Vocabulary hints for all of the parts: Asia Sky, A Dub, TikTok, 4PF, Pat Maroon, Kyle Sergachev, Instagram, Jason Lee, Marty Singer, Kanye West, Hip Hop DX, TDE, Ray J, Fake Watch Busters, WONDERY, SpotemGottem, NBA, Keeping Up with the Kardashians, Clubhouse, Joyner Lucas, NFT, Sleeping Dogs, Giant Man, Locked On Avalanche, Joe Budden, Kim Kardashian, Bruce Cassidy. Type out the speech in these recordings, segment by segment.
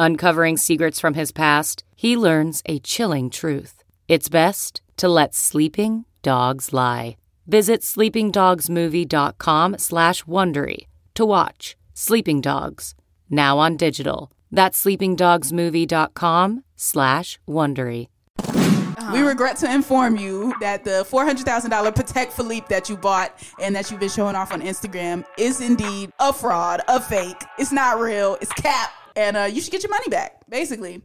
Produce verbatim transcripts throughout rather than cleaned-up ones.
Uncovering secrets from his past, he learns a chilling truth. It's best to let sleeping dogs lie. Visit sleepingdogsmovie.com slash Wondery to watch Sleeping Dogs, now on digital. That's sleepingdogsmovie.com slash Wondery. We regret to inform you that the four hundred thousand dollars Patek Philippe that you bought and that you've been showing off on Instagram is indeed a fraud, a fake. It's not real. It's cap. And uh, you should get your money back, basically.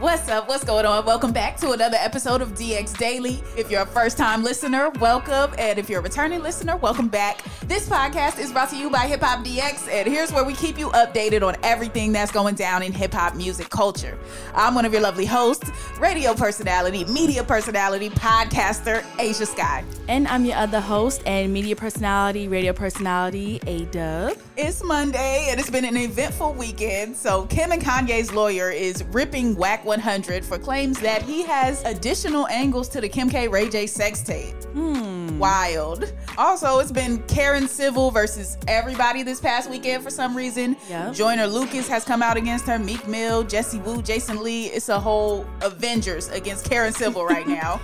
What's up? What's going on? Welcome back to another episode of D X Daily. If you're a first-time listener, welcome. And if you're a returning listener, welcome back. This podcast is brought to you by Hip Hop D X. And here's where we keep you updated on everything that's going down in hip-hop music culture. I'm one of your lovely hosts, radio personality, media personality, podcaster, Asia Sky. And I'm your other host and media personality, radio personality, A Dub. It's Monday, and it's been an eventful weekend. So Kim and Kanye's lawyer is ripping Wack one hundred for claims that he has additional angles to the Kim K. Ray J. sex tape. Hmm. Wild. Also, it's been Karen Civil versus everybody this past weekend for some reason. Yep. Joyner Lucas has come out against her. Meek Mill, Jesse Wu, Jason Lee. It's a whole Avengers against Karen Civil right now.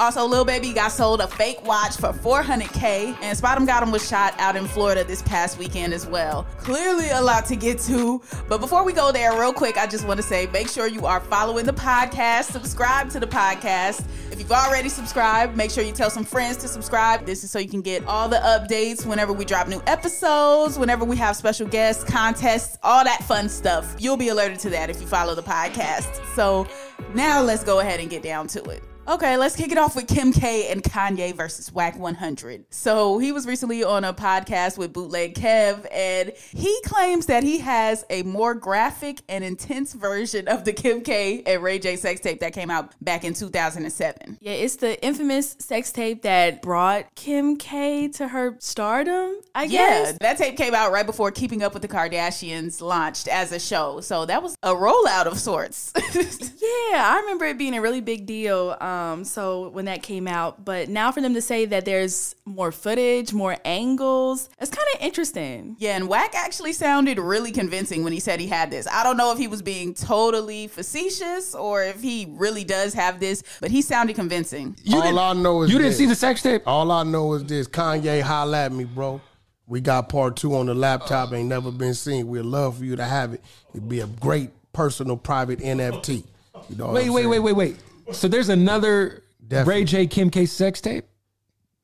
Also, Lil Baby got sold a fake watch for four hundred K, and SpotemGottem was shot out in Florida this past weekend as well. Clearly a lot to get to, but before we go there, real quick, I just want to say, make sure you are following the podcast, subscribe to the podcast. If you've already subscribed, make sure you tell some friends to subscribe. This is so you can get all the updates whenever we drop new episodes, whenever we have special guests, contests, all that fun stuff. You'll be alerted to that if you follow the podcast. So now let's go ahead and get down to it. Okay, let's kick it off with Kim K and Kanye versus Wack one hundred. So he was recently on a podcast with Bootleg Kev, and he claims that he has a more graphic and intense version of the Kim K and Ray J sex tape that came out back in two thousand seven. Yeah, it's the infamous sex tape that brought Kim K to her stardom, I guess. Yeah, that tape came out right before Keeping Up with the Kardashians launched as a show. So that was a rollout of sorts. Yeah, I remember it being a really big deal. Um, Um, so when that came out, but now for them to say that there's more footage, more angles, it's kind of interesting. Yeah, and Wack actually sounded really convincing when he said he had this. I don't know if he was being totally facetious or if he really does have this, but he sounded convincing. You All I know is You this. Didn't see the sex tape? All I know is this. Kanye holla at me, bro. We got part two on the laptop. Ain't never been seen. We'd love for you to have it. It'd be a great personal private N F T. You know wait, wait, wait, wait, wait. So there's another Definitely. Ray J. Kim K sex tape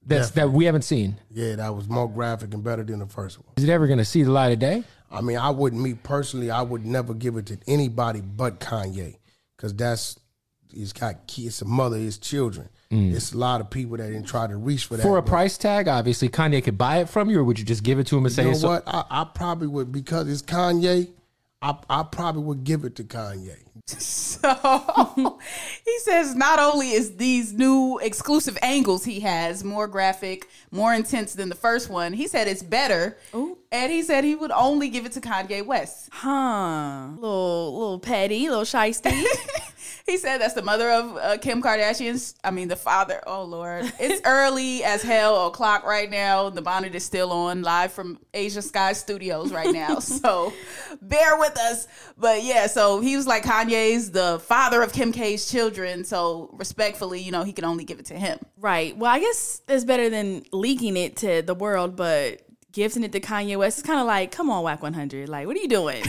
that's, that we haven't seen. Yeah, that was more graphic and better than the first one. Is it ever going to see the light of day? I mean, I wouldn't, me personally, I would never give it to anybody but Kanye, because that's, he's got kids, a mother, his children. Mm. It's a lot of people that didn't try to reach for that. For a bro. price tag, obviously, Kanye could buy it from you, or would you just give it to him and you say, you know so- what, I, I probably would, because it's Kanye. I, I probably would give it to Kanye. So he says not only is these new exclusive angles he has more graphic, more intense than the first one, he said it's better. Ooh. And he said he would only give it to Kanye West. Huh. Little, little petty, little shiesty. He said that's the mother of uh, Kim Kardashian's. I mean, the father. Oh, Lord. It's early as hell o'clock right now. The bonnet is still on live from Asia Sky Studios right now. So bear with us. But yeah, so he was like, Kanye's the father of Kim K's children. So respectfully, you know, he can only give it to him. Right. Well, I guess it's better than leaking it to the world, but gifting it to Kanye West is kind of like, come on, Wack one hundred. Like, what are you doing?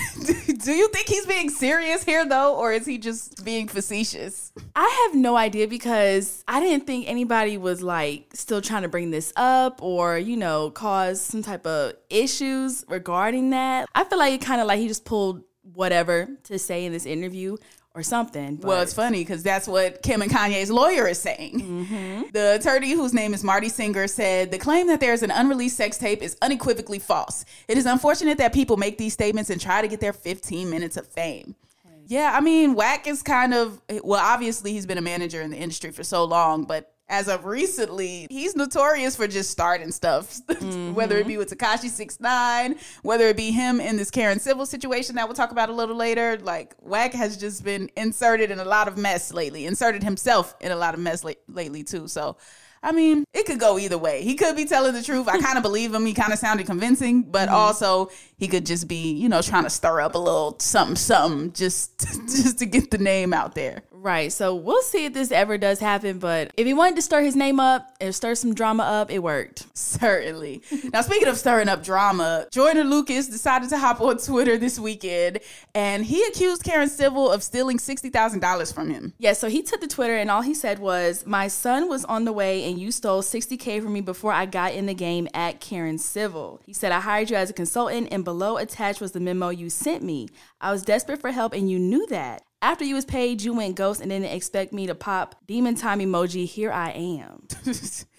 Do you think he's being serious here, though, or is he just being facetious? I have no idea, because I didn't think anybody was, like, still trying to bring this up or, you know, cause some type of issues regarding that. I feel like it kind of like he just pulled whatever to say in this interview or something. But. Well, it's funny because that's what Kim and Kanye's lawyer is saying. Mm-hmm. The attorney, whose name is Marty Singer, said the claim that there is an unreleased sex tape is unequivocally false. It is unfortunate that people make these statements and try to get their fifteen minutes of fame. Hey. Yeah, I mean, Wack is kind of, well, obviously he's been a manager in the industry for so long, but as of recently, he's notorious for just starting stuff, mm-hmm. whether it be with Tekashi six nine, whether it be him in this Karen Civil situation that we'll talk about a little later. Like, Wack has just been inserted in a lot of mess lately, inserted himself in a lot of mess la- lately, too. So, I mean, it could go either way. He could be telling the truth. I kind of believe him. He kind of sounded convincing, but mm-hmm. also he could just be, you know, trying to stir up a little something, something just, just to get the name out there. Right, so we'll see if this ever does happen, but if he wanted to stir his name up and stir some drama up, it worked. Certainly. Now, speaking of stirring up drama, Joyner Lucas decided to hop on Twitter this weekend, and he accused Karen Civil of stealing sixty thousand dollars from him. Yeah, so he took to Twitter, and all he said was, "My son was on the way, and you stole sixty K from me before I got in the game at Karen Civil." He said, "I hired you as a consultant, and below attached was the memo you sent me. I was desperate for help, and you knew that. After you was paid, you went ghost and didn't expect me to pop demon time emoji. Here I am."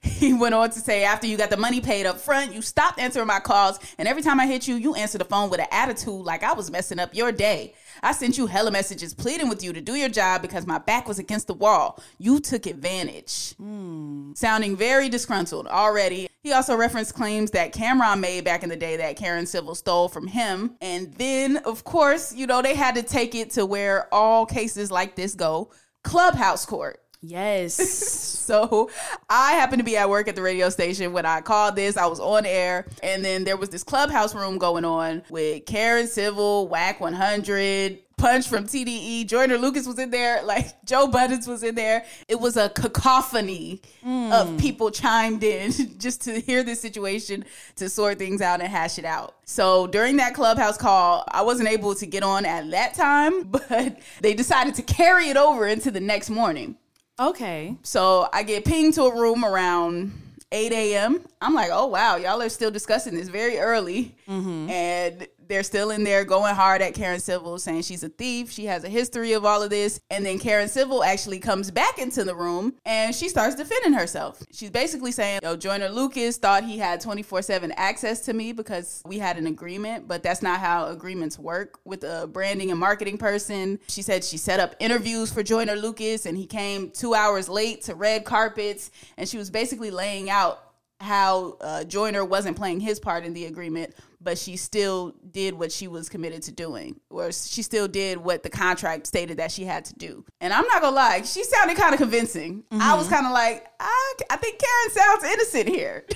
He went on to say, "After you got the money paid up front, you stopped answering my calls. And every time I hit you, you answered the phone with an attitude like I was messing up your day. I sent you hella messages pleading with you to do your job because my back was against the wall. You took advantage." Mm. Sounding very disgruntled already. He also referenced claims that Cameron made back in the day that Karen Civil stole from him. And then, of course, you know, they had to take it to where all cases like this go, Clubhouse court. Yes. So I happened to be at work at the radio station when I called this. I was on air, and then there was this Clubhouse room going on with Karen Civil, Wack one hundred, Punch from T D E, Joyner Lucas was in there, like Joe Budden was in there. It was a cacophony mm. of people chimed in just to hear this situation, to sort things out and hash it out. So during that Clubhouse call, I wasn't able to get on at that time, but they decided to carry it over into the next morning. Okay. So I get pinged to a room around eight a.m. I'm like, oh, wow, y'all are still discussing this very early. Mm-hmm. And they're still in there going hard at Karen Civil, saying she's a thief. She has a history of all of this. And then Karen Civil actually comes back into the room and she starts defending herself. She's basically saying, yo, Joyner Lucas thought he had twenty-four seven access to me because we had an agreement, but that's not how agreements work with a branding and marketing person. She said she set up interviews for Joyner Lucas and he came two hours late to red carpets. And she was basically laying out how uh, Joyner wasn't playing his part in the agreement, but she still did what she was committed to doing, or she still did what the contract stated that she had to do. And I'm not gonna lie, she sounded kind of convincing. Mm-hmm. I was kind of like, I, I think Karen sounds innocent here.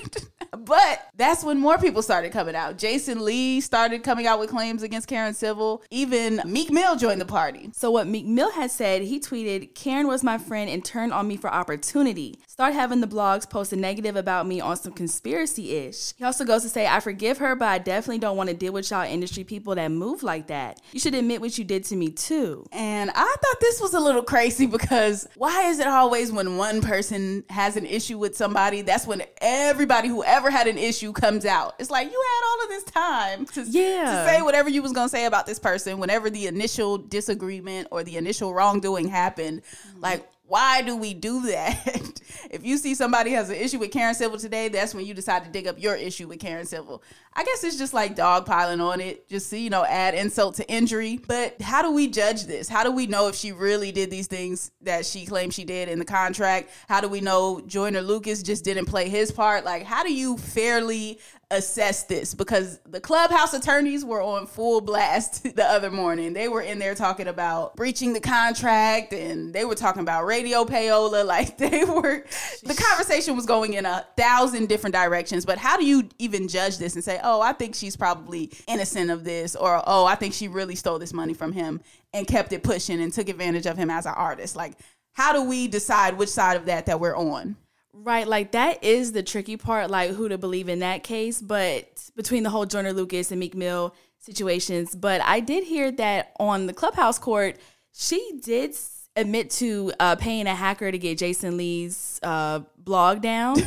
But that's when more people started coming out. Jason Lee started coming out with claims against Karen Civil. Even Meek Mill joined the party. So what Meek Mill had said, he tweeted, "Karen was my friend and turned on me for opportunity. Start having the blogs post a negative about me on some conspiracy-ish." He also goes to say, "I forgive her, but I definitely don't want to deal with y'all industry people that move like that. You should admit what you did to me too." And I thought this was a little crazy, because why is it always when one person has an issue with somebody, that's when everybody who ever had an issue comes out? It's like, you had all of this time to, yeah. to say whatever you was gonna say about this person whenever the initial disagreement or the initial wrongdoing happened. Mm-hmm. Like, why do we do that? If you see somebody has an issue with Karen Civil today, that's when you decide to dig up your issue with Karen Civil. I guess it's just like dogpiling on it, just to, you know, add insult to injury. But how do we judge this? How do we know if she really did these things that she claimed she did in the contract? How do we know Joyner Lucas just didn't play his part? Like, how do you fairly assess this? Because the Clubhouse attorneys were on full blast the other morning. They were in there talking about breaching the contract, and they were talking about radio payola. Like, they were, the conversation was going in a thousand different directions. But how do you even judge this and say, oh, I think she's probably innocent of this, or oh, I think she really stole this money from him and kept it pushing and took advantage of him as an artist? Like, how do we decide which side of that that we're on? Right, like, that is the tricky part, like, who to believe in that case. But between the whole Joyner Lucas and Meek Mill situations. But I did hear that on the Clubhouse court, she did admit to uh, paying a hacker to get Jason Lee's uh, blog down.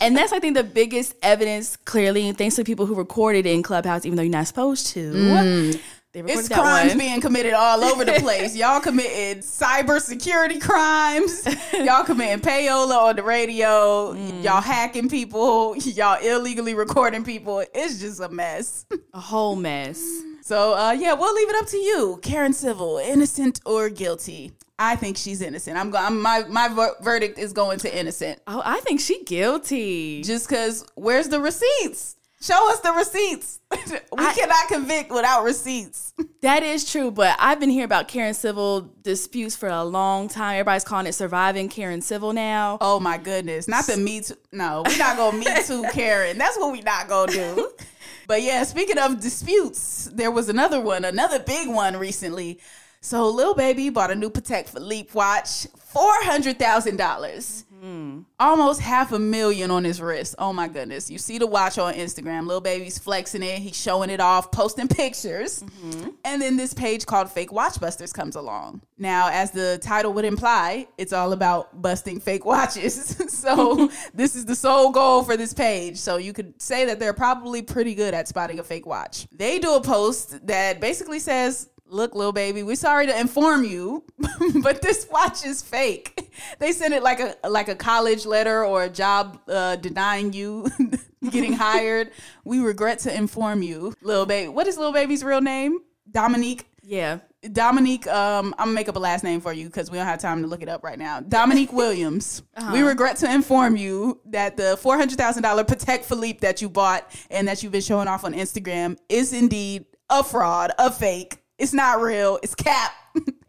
And that's, I think, the biggest evidence, clearly, and thanks to people who recorded in Clubhouse, even though you're not supposed to. Mm. They recorded it's that crimes one. Being committed all over the place. Y'all committed cybersecurity crimes. Y'all committing payola on the radio. Mm. Y'all hacking people. Y'all illegally recording people. It's just a mess. A whole mess. So, uh, yeah, we'll leave it up to you. Karen Civil, innocent or guilty? I think she's innocent. I'm going. My my ver- verdict is going to innocent. Oh, I think she guilty. Just because, where's the receipts? Show us the receipts. we I, cannot convict without receipts. That is true, but I've been hearing about Karen Civil disputes for a long time. Everybody's calling it surviving Karen Civil now. Oh my goodness! Not the Me Too. No, we're not gonna Me Too Karen. That's what we not gonna do. But yeah, speaking of disputes, there was another one, another big one recently. So Lil Baby bought a new Patek Philippe watch, four hundred thousand dollars. Mm-hmm. Almost half a million on his wrist. Oh my goodness. You see the watch on Instagram. Lil Baby's flexing it. He's showing it off, posting pictures. Mm-hmm. And then this page called Fake Watch Busters comes along. Now, as the title would imply, it's all about busting fake watches. So this is the sole goal for this page. So you could say that they're probably pretty good at spotting a fake watch. They do a post that basically says, look, Lil Baby, we're sorry to inform you, but this watch is fake. They sent it like a like a college letter or a job uh, denying you getting hired. We regret to inform you, Lil Baby. What is Lil Baby's real name? Dominique. Yeah. Dominique, um, I'm going to make up a last name for you because we don't have time to look it up right now. Dominique Williams, uh-huh. We regret to inform you that the four hundred thousand dollars Patek Philippe that you bought and that you've been showing off on Instagram is indeed a fraud, a fake. It's not real. It's cap.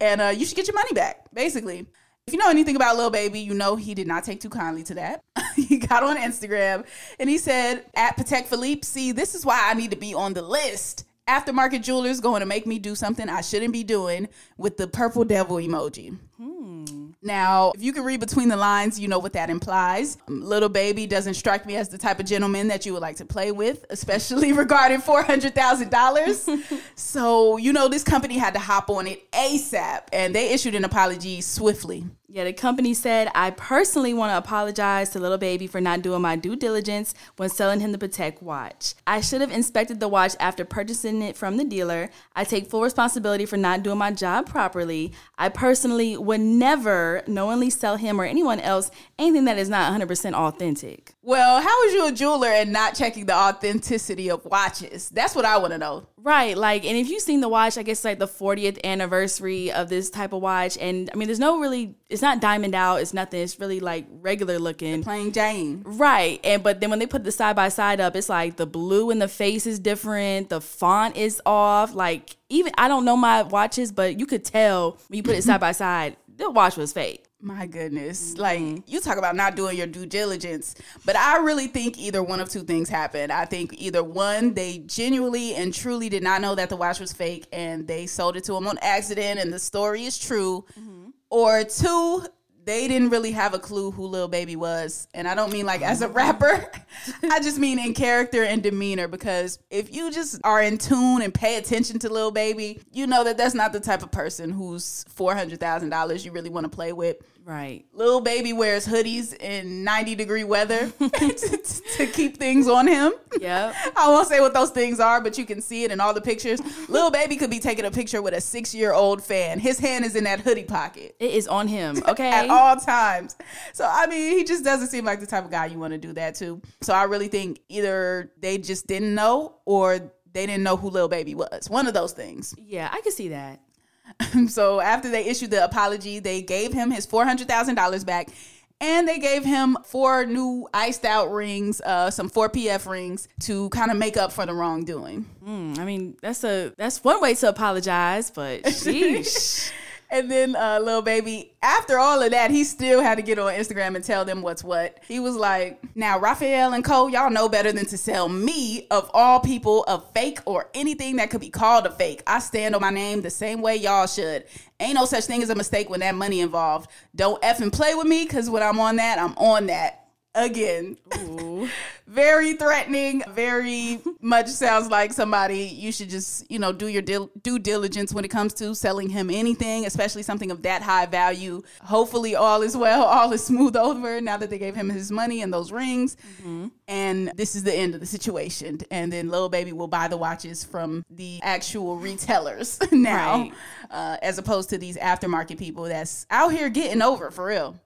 And uh, you should get your money back, basically. If you know anything about Lil Baby, you know he did not take too kindly to that. He got on Instagram and he said, at Patek Philippe, see, this is why I need to be on the list. Aftermarket jewelers going to make me do something I shouldn't be doing, with the purple devil emoji. Hmm. Now, if you can read between the lines, you know what that implies. Lil Baby doesn't strike me as the type of gentleman that you would like to play with, especially regarding four hundred thousand dollars. So, you know, this company had to hop on it ASAP, and they issued an apology swiftly. Yeah, the company said, I personally want to apologize to Lil Baby for not doing my due diligence when selling him the Patek watch. I should have inspected the watch after purchasing it from the dealer. I take full responsibility for not doing my job properly. I personally would never knowingly sell him or anyone else anything that is not one hundred percent authentic. Well, how is you a jeweler and not checking the authenticity of watches? That's what I want to know. Right, like, and if you've seen the watch, I guess like the fortieth anniversary of this type of watch, and I mean, there's no really, it's not diamond out, it's nothing, it's really like regular looking. They're plain Jane. Right, and but then when they put the side by side up, it's like the blue in the face is different, the font is off, like even, I don't know my watches, but you could tell when you put it side by side, the watch was fake. My goodness. Mm-hmm. Like, you talk about not doing your due diligence, but I really think either one of two things happened. I think either one, they genuinely and truly did not know that the watch was fake and they sold it to him on accident and the story is true. Mm-hmm. Or two, they didn't really have a clue who Lil Baby was. And I don't mean like as a rapper. I just mean in character and demeanor, because if you just are in tune and pay attention to Lil Baby, you know that that's not the type of person who's four hundred thousand dollars you really want to play with. Right. Lil Baby wears hoodies in ninety degree weather to, to keep things on him. Yeah. I won't say what those things are, but you can see it in all the pictures. Lil Baby could be taking a picture with a six year old fan. His hand is in that hoodie pocket. It is on him, okay? At all times. So, I mean, he just doesn't seem like the type of guy you want to do that to. So, I really think either they just didn't know or they didn't know who Lil Baby was. One of those things. Yeah, I could see that. So after they issued the apology, they gave him his four hundred thousand dollars back, and they gave him four new iced out rings, uh, some four P F rings to kind of make up for the wrongdoing. Mm, I mean, that's a that's one way to apologize, but sheesh. And then uh, Lil Baby, after all of that, he still had to get on Instagram and tell them what's what. He was like, now, Raphael and Co., y'all know better than to sell me, of all people, a fake or anything that could be called a fake. I stand on my name the same way y'all should. Ain't no such thing as a mistake when that money involved. Don't effing play with me, because when I'm on that, I'm on that. again. Ooh. Very threatening, very much sounds like somebody you should just, you know, do your dil- due diligence when it comes to selling him anything, especially something of that high value. Hopefully all is well, all is smooth over now that they gave him his money and those rings. Mm-hmm. And this is the end of the situation. And then Lil Baby will buy the watches from the actual retailers now, right. uh, as opposed to these aftermarket people that's out here getting over for real.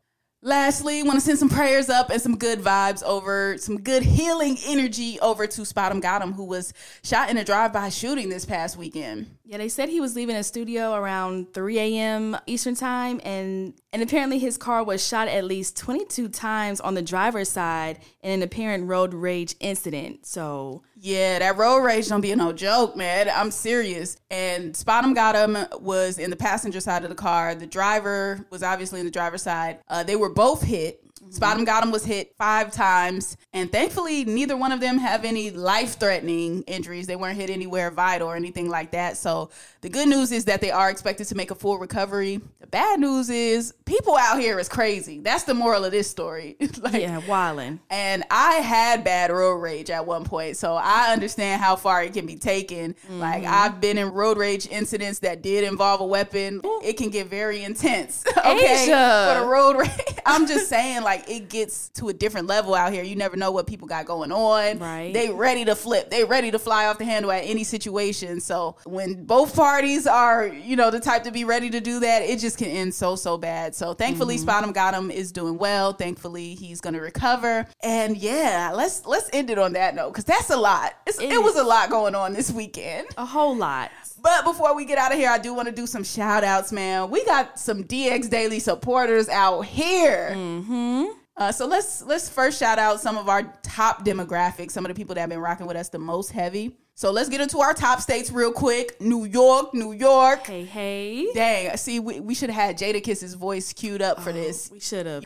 Lastly, want to send some prayers up and some good vibes over, some good healing energy over to SpotemGottem, who was shot in a drive-by shooting this past weekend. Yeah, they said he was leaving a studio around three a.m. Eastern time, and, and apparently his car was shot at least twenty-two times on the driver's side in an apparent road rage incident, so... Yeah, that road rage don't be no joke, man. I'm serious. And SpotemGottem was in the passenger side of the car. The driver was obviously in the driver's side. Uh, they were both hit. Mm-hmm. SpotemGottem was hit five times. And thankfully, neither one of them have any life-threatening injuries. They weren't hit anywhere vital or anything like that. So the good news is that they are expected to make a full recovery. The bad news is people out here is crazy. That's the moral of this story. Like, yeah, wildin'. And I had bad road rage at one point, so I... I understand how far it can be taken. Mm-hmm. Like, I've been in road rage incidents that did involve a weapon. It can get very intense. Okay, Asia. For the road rage, I'm just saying, like, it gets to a different level out here. You never know what people got going on. Right. They ready to flip. They ready to fly off the handle at any situation. So when both parties are, you know, the type to be ready to do that, it just can end so so bad. So thankfully, mm-hmm. SpotemGottem is doing well. Thankfully, he's gonna recover. And yeah, let's let's end it on that note, because that's a lot. It's, it, it was a lot going on this weekend. A whole lot. But before we get out of here, I do want to do some shout outs, man. We got some D X Daily supporters out here. Mm-hmm. Uh, so let's let's first shout out some of our top demographics, some of the people that have been rocking with us the most heavy. So let's get into our top states real quick. New York, New York. Hey, hey. Dang, see, we, we should have had Jadakiss's voice queued up for oh, this. We should have.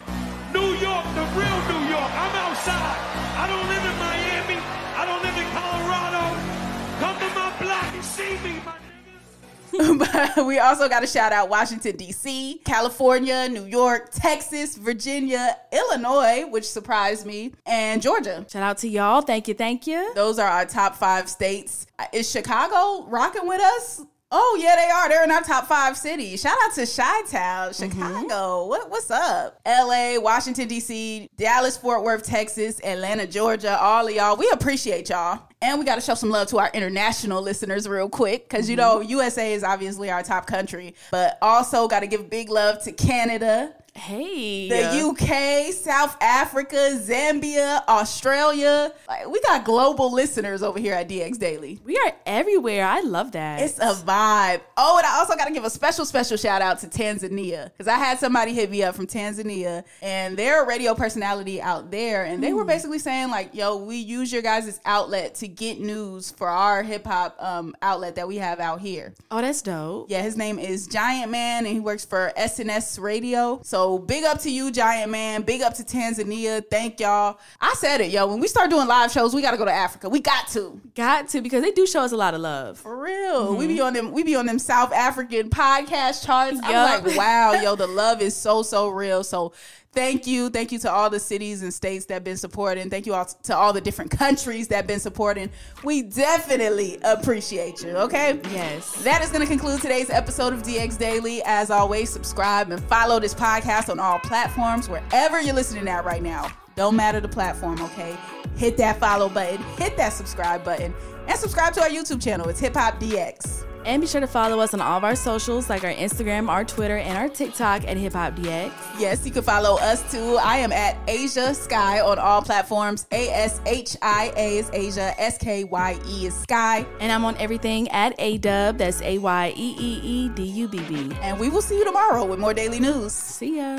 New York, the real New York. I'm outside. I don't live in Miami. But we also got to shout out Washington, D C, California, New York, Texas, Virginia, Illinois, which surprised me, and Georgia. Shout out to y'all. Thank you. Thank you. Those are our top five states. Is Chicago rocking with us? Oh, yeah, they are. They're in our top five cities. Shout out to Chi-Town, Chicago. Mm-hmm. What, what's up? L A, Washington, D C, Dallas, Fort Worth, Texas, Atlanta, Georgia, all of y'all. We appreciate y'all. And we got to show some love to our international listeners real quick, because, you know, U S A is obviously our top country, but also got to give big love to Canada. Hey. The U K, South Africa, Zambia, Australia. Like, we got global listeners over here at D X Daily. We are everywhere. I love that. It's a vibe. Oh, and I also got to give a special, special shout out to Tanzania, because I had somebody hit me up from Tanzania, and they're a radio personality out there, and they mm. were basically saying, like, yo, we use your guys' outlet to get news for our hip-hop um, outlet that we have out here. Oh, that's dope. Yeah, his name is Giant Man, and he works for S N S Radio. So big up to you, Giant Man. Big up to Tanzania. Thank y'all. I said it, yo. When we start doing live shows, we got to go to Africa. We got to. Got to, because they do show us a lot of love. For real. Mm-hmm. We be on them We be on them South African podcast charts. Yep. I'm like, wow, yo, the love is so, so real. So thank you. Thank you to all the cities and states that have been supporting. Thank you all t- to all the different countries that have been supporting. We definitely appreciate you, okay? Yes. That is going to conclude today's episode of D X Daily. As always, subscribe and follow this podcast on all platforms, wherever you're listening at right now. Don't matter the platform, okay? Hit that follow button. Hit that subscribe button. And subscribe to our YouTube channel. It's Hip Hop D X. And be sure to follow us on all of our socials, like our Instagram, our Twitter, and our TikTok at Hip Hop D X. Yes, you can follow us too. I am at Asia Sky on all platforms. A S H I A is Asia. S K Y E is Sky. And I'm on everything at A Dub. That's A Y E E E D U B B. And we will see you tomorrow with more daily news. See ya.